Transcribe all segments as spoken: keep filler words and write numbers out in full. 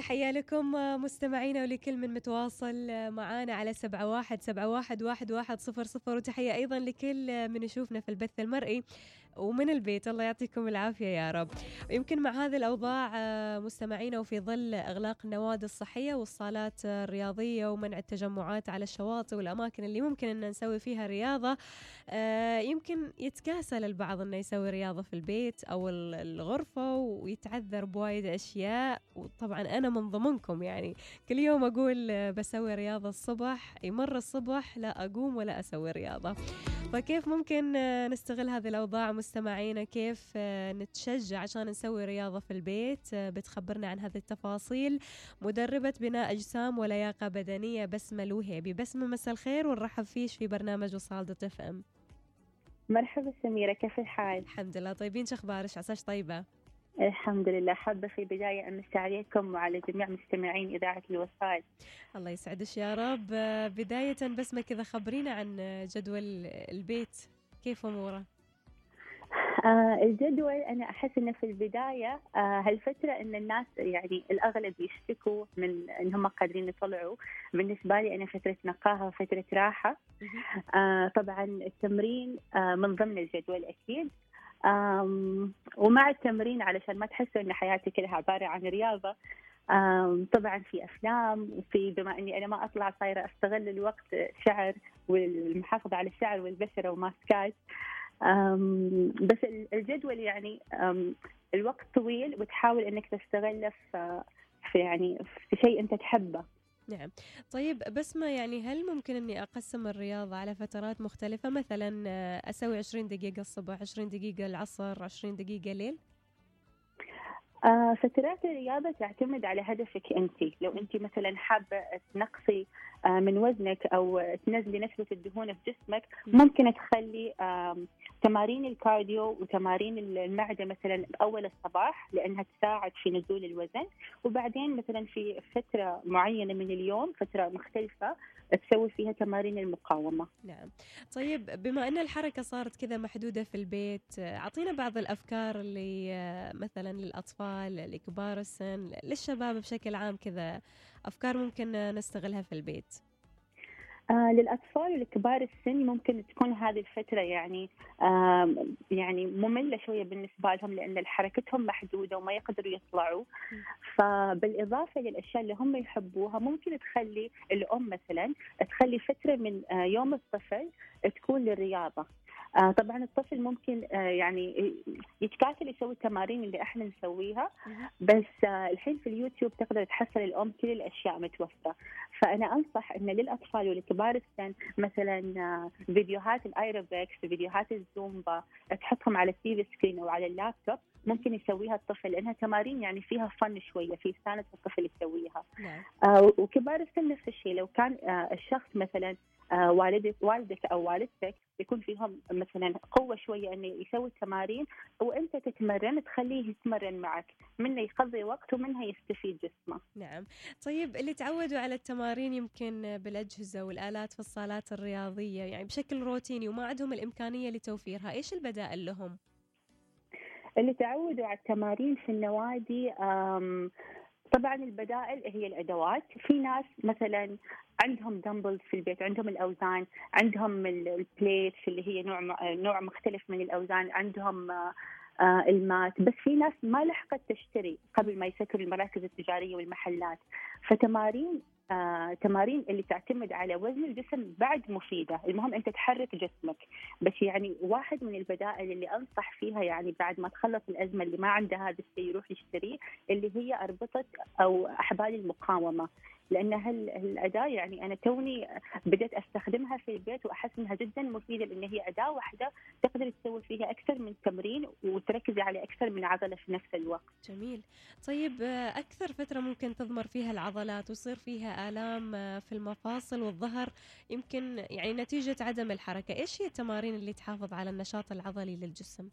تحية لكم مستمعينا ولكل من متواصل معانا على سبعة واحد سبعة واحد واحد واحد صفر صفر، وتحية أيضا لكل من يشوفنا في البث المرئي ومن البيت، الله يعطيكم العافية يا رب. يمكن مع هذه الأوضاع مستمعينا وفي ظل إغلاق النوادي الصحية والصالات الرياضية ومنع التجمعات على الشواطئ والأماكن اللي ممكن أن نسوي فيها رياضة، يمكن يتكاسل البعض أنه يسوي رياضة في البيت أو الغرفة ويتعذر بوايد أشياء. وطبعا أنا من ضمنكم، يعني كل يوم أقول بسوي رياضة الصبح، يمر الصبح لا أقوم ولا أسوي رياضة. فكيف ممكن نستغل هذه الأوضاع مستمعينا؟ كيف نتشجع عشان نسوي رياضة في البيت؟ بتخبرنا عن هذه التفاصيل مدربة بناء أجسام ولياقة بدنية بسمة الوهيبية. بسمة، مساء الخير ونرحب فيش في برنامج وصال دوت اف ام. مرحبا سميرة، كيف الحال؟ الحمد لله طيبين، شخبارش؟ عساش طيبة؟ الحمد لله. حابة في بداية أمسي عليكم وعلى جميع مستمعين إذاعة الوصال. الله يسعدش يا رب. بداية بسمة كذا خبرينا عن جدول البيت، كيف أموره؟ آه الجدول أنا أحس إنه في البداية آه هالفترة إن الناس يعني الأغلب يشتكوا من إنهم قادرين يطلعوا. بالنسبة لي أنا فترة نقاهة وفترة راحة. آه طبعا التمرين آه من ضمن الجدول أكيد، ومع التمرين علشان ما تحسوا إن حياتي كلها عبارة عن رياضة. طبعا في أفلام، وفي بما أني أنا ما أطلع صايرة أستغل الوقت شعر والمحافظة على الشعر والبشرة وماسكات. بس الجدول يعني الوقت طويل وتحاول أنك تستغله في يعني في شيء أنت تحبه. نعم. طيب بسمة، يعني هل ممكن أني أقسم الرياضة على فترات مختلفة؟ مثلا أسوي عشرين دقيقة الصبح، عشرين دقيقة العصر، عشرين دقيقة ليل؟ آه فترات الرياضة تعتمد على هدفك أنت. لو أنت مثلا حابة تنقصي آه من وزنك أو تنزلي نسبة الدهون في جسمك، ممكن تخلي آه تمارين الكارديو وتمارين المعدة مثلا أول الصباح لأنها تساعد في نزول الوزن، وبعدين مثلا في فترة معينة من اليوم فترة مختلفة تسوي فيها تمارين المقاومة. نعم. طيب بما أن الحركة صارت كذا محدودة في البيت، أعطينا بعض الأفكار اللي مثلا للأطفال، لكبار السن، للشباب بشكل عام، كذا أفكار ممكن نستغلها في البيت. آه للأطفال والكبار السن ممكن تكون هذه الفترة يعني آه يعني مملة شوية بالنسبة لهم لأن حركتهم محدودة وما يقدروا يطلعوا. فبالإضافة للأشياء اللي هم يحبوها، ممكن تخلي الأم مثلا تخلي فترة من آه يوم الطفل تكون للرياضة. آه طبعا الطفل ممكن آه يعني يتكاسل يسوي التمارين اللي احنا نسويها، بس آه الحين في اليوتيوب تقدر تحصل الام كل الاشياء متوفره. فانا انصح ان للاطفال والكبار السن مثلا آه فيديوهات الايروبيكس، فيديوهات الزومبا، تحطهم على التيفي سكين او على اللابتوب، ممكن يسويها الطفل لانها تمارين يعني فيها فن شويه، في سنه الطفل يسويها. آه وكبار السن نفس الشيء، لو كان آه الشخص مثلا آه والدك والدك او والدتك يكون فيهم مثلا قوه شويه انه يسوي التمارين وانت تتمرن، تخليه يتمرن معك، منه يقضي وقت ومنها يستفيد جسمه. نعم. طيب اللي تعودوا على التمارين يمكن بالاجهزه والالات في الصالات الرياضيه يعني بشكل روتيني وما عندهم الامكانيه لتوفيرها، ايش البدائل لهم؟ اللي تعودوا على التمارين في النوادي، طبعا البدائل هي الادوات. في ناس مثلا عندهم دمبلز في البيت، عندهم الاوزان، عندهم البليت اللي هي نوع نوع مختلف من الاوزان، عندهم المات. بس في ناس ما لحقت تشتري قبل ما يسكر المراكز التجاريه والمحلات. فتمارين آه، تمارين اللي تعتمد على وزن الجسم بعد مفيدة. المهم أنت تحرك جسمك بس. يعني واحد من البدائل اللي أنصح فيها يعني بعد ما تخلص الأزمة اللي ما عنده هذا الشيء يروح يشتريه، اللي هي أربطة أو أحبال المقاومة، لأن هالأداة يعني أنا توني بدأت أستخدمها في البيت وأحس أنها جدا مفيدة، لأن هي أداة واحدة تقدر تسوي فيها أكثر من تمرين وتركزي على أكثر من عضلة في نفس الوقت. جميل. طيب أكثر فترة ممكن تضمر فيها العضلات ويصير فيها آلام في المفاصل والظهر يمكن يعني نتيجة عدم الحركة، إيش هي التمارين اللي تحافظ على النشاط العضلي للجسم؟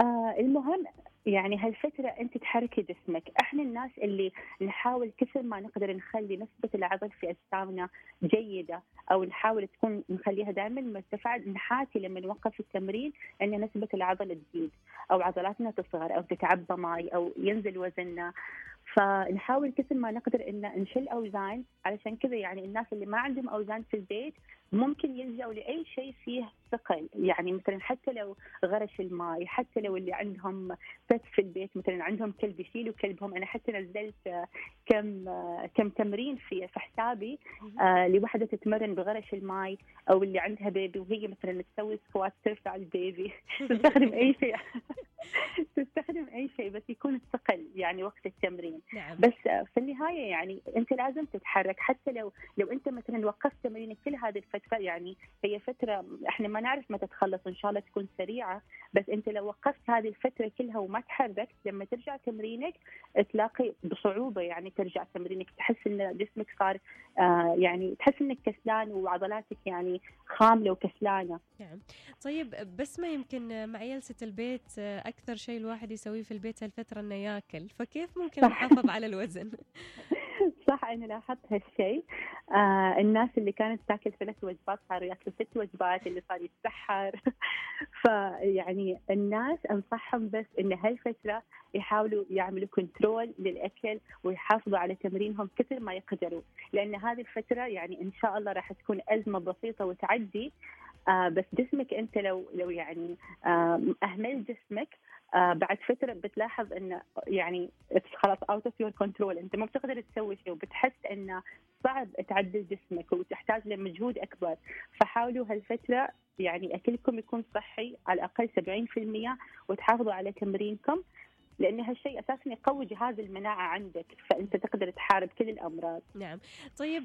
آه المهم يعني هالفترة أنت تحركي جسمك. إحنا الناس اللي نحاول كثر ما نقدر نخلي نسبة العضل في أجسامنا جيدة، أو نحاول تكون نخليها دائما مرتفعة، نحاتي لما نوقف التمرين أن نسبة العضل تزيد أو عضلاتنا تصغر أو تتعبى ماي أو ينزل وزننا. فنحاول كثر ما نقدر إن نشيل أوزان. علشان كذا يعني الناس اللي ما عندهم أوزان في البيت ممكن يلجأوا لأي شيء فيه ثقل، يعني مثلا حتى لو غرش الماء، حتى لو اللي عندهم بيت في البيت مثلا عندهم كلب يشيلوا كلبهم. أنا حتى نزلت كم كم تمرين في في حسابي لوحدة تتمرن بغرش الماء، أو اللي عندها بيبي وهي مثلا تسوي سكوات ترفع البيبي تستخدم أي شيء تستخدم أي شيء بس يكون ثقل يعني وقت التمرين. نعم. بس في النهاية يعني أنت لازم تتحرك، حتى لو لو أنت مثلا وقفت تمرينك كل هذه الفترة، يعني هي فترة إحنا ما نعرف متى تخلص، إن شاء الله تكون سريعة، بس أنت لو وقفت هذه الفترة كلها وما تحركت، لما ترجع تمرينك تلاقي بصعوبة يعني ترجع تمرينك، تحس إن جسمك صار آه يعني تحس إنك كسلان وعضلاتك يعني خاملة وكسلانة. نعم. طيب بس ما يمكن مع يلسة البيت أكثر شيء الواحد يسويه في البيت هالفترة إنه ياكل، فكيف ممكن نحافظ على الوزن؟ صح، أنا لاحظت هالشيء. آه الناس اللي كانت تاكل ثلاث وجبات صاروا ياكلوا ست وجبات، اللي صار يتسحر. فيعني الناس أنصحهم بس إن هالفترة يحاولوا يعملوا كنترول للأكل ويحافظوا على تمرينهم كثر ما يقدروا، لأن هذه الفترة يعني إن شاء الله راح تكون أزمة بسيطة وتعدي. آه بس جسمك أنت لو لو يعني آه أهمل جسمك آه بعد فترة بتلاحظ إن يعني خلاص out of your control، أنت ما بتقدر تسوي شيء وبتحس إنه صعب تعدل جسمك وتحتاج لمجهود أكبر. فحاولوا هالفترة يعني أكلكم يكون صحي على الأقل سبعين بالمئة، وتحافظوا على تمرينكم، لأن هالشيء أساساً يقوي جهاز المناعة عندك، فأنت تقدر تحارب كل الأمراض. نعم. طيب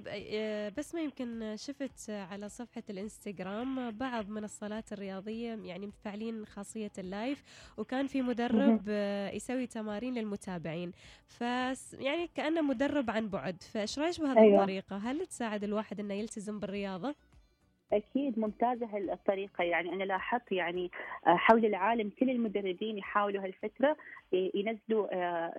بس ما يمكن شفت على صفحة الانستجرام بعض من الصالات الرياضية يعني متفعلين خاصية اللايف، وكان في مدرب يسوي تمارين للمتابعين، فس يعني كأنه مدرب عن بعد، فإيش رأيك بهذه أيوة. الطريقة هل تساعد الواحد إنه يلتزم بالرياضة؟ أكيد ممتازة هالطريقة. يعني أنا لاحظت يعني حول العالم كل المدربين يحاولوا هالفترة ينزلوا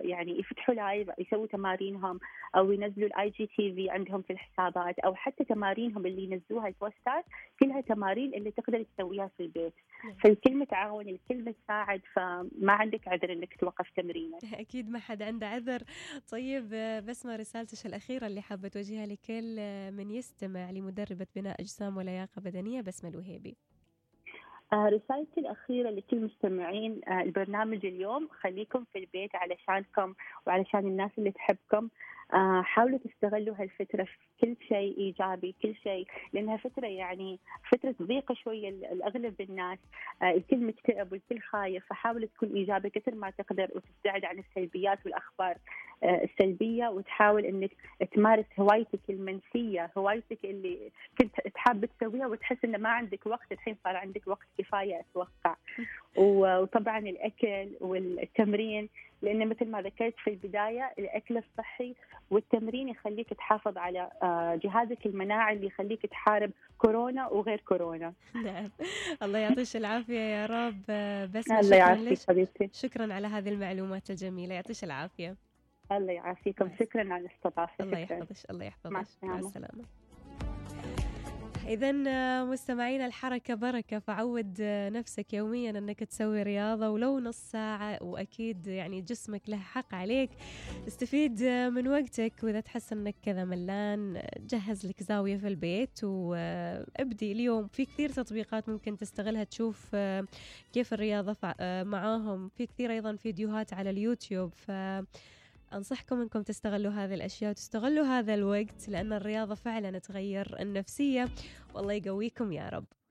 يعني يفتحوا لايف يسووا تمارينهم، أو ينزلوا الآي جي تي في عندهم في الحسابات، أو حتى تمارينهم اللي ينزلوها التوستات كلها تمارين اللي تقدر تسويها في البيت. فالكلمة تعاون، الكلمة تساعد، فما عندك عذر إنك توقف تمرينك. أكيد ما حد عنده عذر. طيب بسمة، رسالتك الأخيرة اللي حابة توجهها لكل من يستمع لمدربة بناء أجسام ولا بدنية بسمة الوهيبي؟ رسالتي الأخيرة لكل المستمعين، البرنامج اليوم خليكم في البيت علشانكم وعلشان الناس اللي تحبكم. حاولوا تستغلوا هالفترة في كل شيء إيجابي، كل شيء، لأنها فترة يعني فترة ضيقة شوية الأغلب الناس، الكل مكتئب والكل خايف، فحاولوا تكون إيجابي كثر ما تقدر وتبتعد عن السلبيات والأخبار السلبية، وتحاول إنك تمارس هوايتك المنسية، هوايتك اللي كنت تحب تسويها وتحس إن ما عندك وقت، الحين صار عندك وقت كفاية أتوقع. وطبعا الأكل والتمرين، لأن مثل ما ذكرت في البداية الأكل الصحي والتمرين يخليك تحافظ على جهازك المناعي اللي يخليك تحارب كورونا وغير كورونا. نعم. الله يعطيك العافية يا رب. بس الله يعافيك حبيبتي، شكرا على هذه المعلومات الجميلة، يعطيك العافية. الله يعافيكم، شكرا على الاستضافة. الله يحفظك. الله يحفظك. مع السلامة, مع السلامة. إذن مستمعينا، الحركة بركة، فعود نفسك يوميا أنك تسوي رياضة ولو نص ساعة، وأكيد يعني جسمك له حق عليك. استفيد من وقتك، وإذا تحس أنك كذا ملان جهز لك زاوية في البيت وابدي اليوم. في كثير تطبيقات ممكن تستغلها تشوف كيف الرياضة معاهم، في كثير أيضا فيديوهات على اليوتيوب، ف أنصحكم أنكم تستغلوا هذه الأشياء وتستغلوا هذا الوقت، لأن الرياضة فعلا تغير النفسية. والله يقويكم يا رب.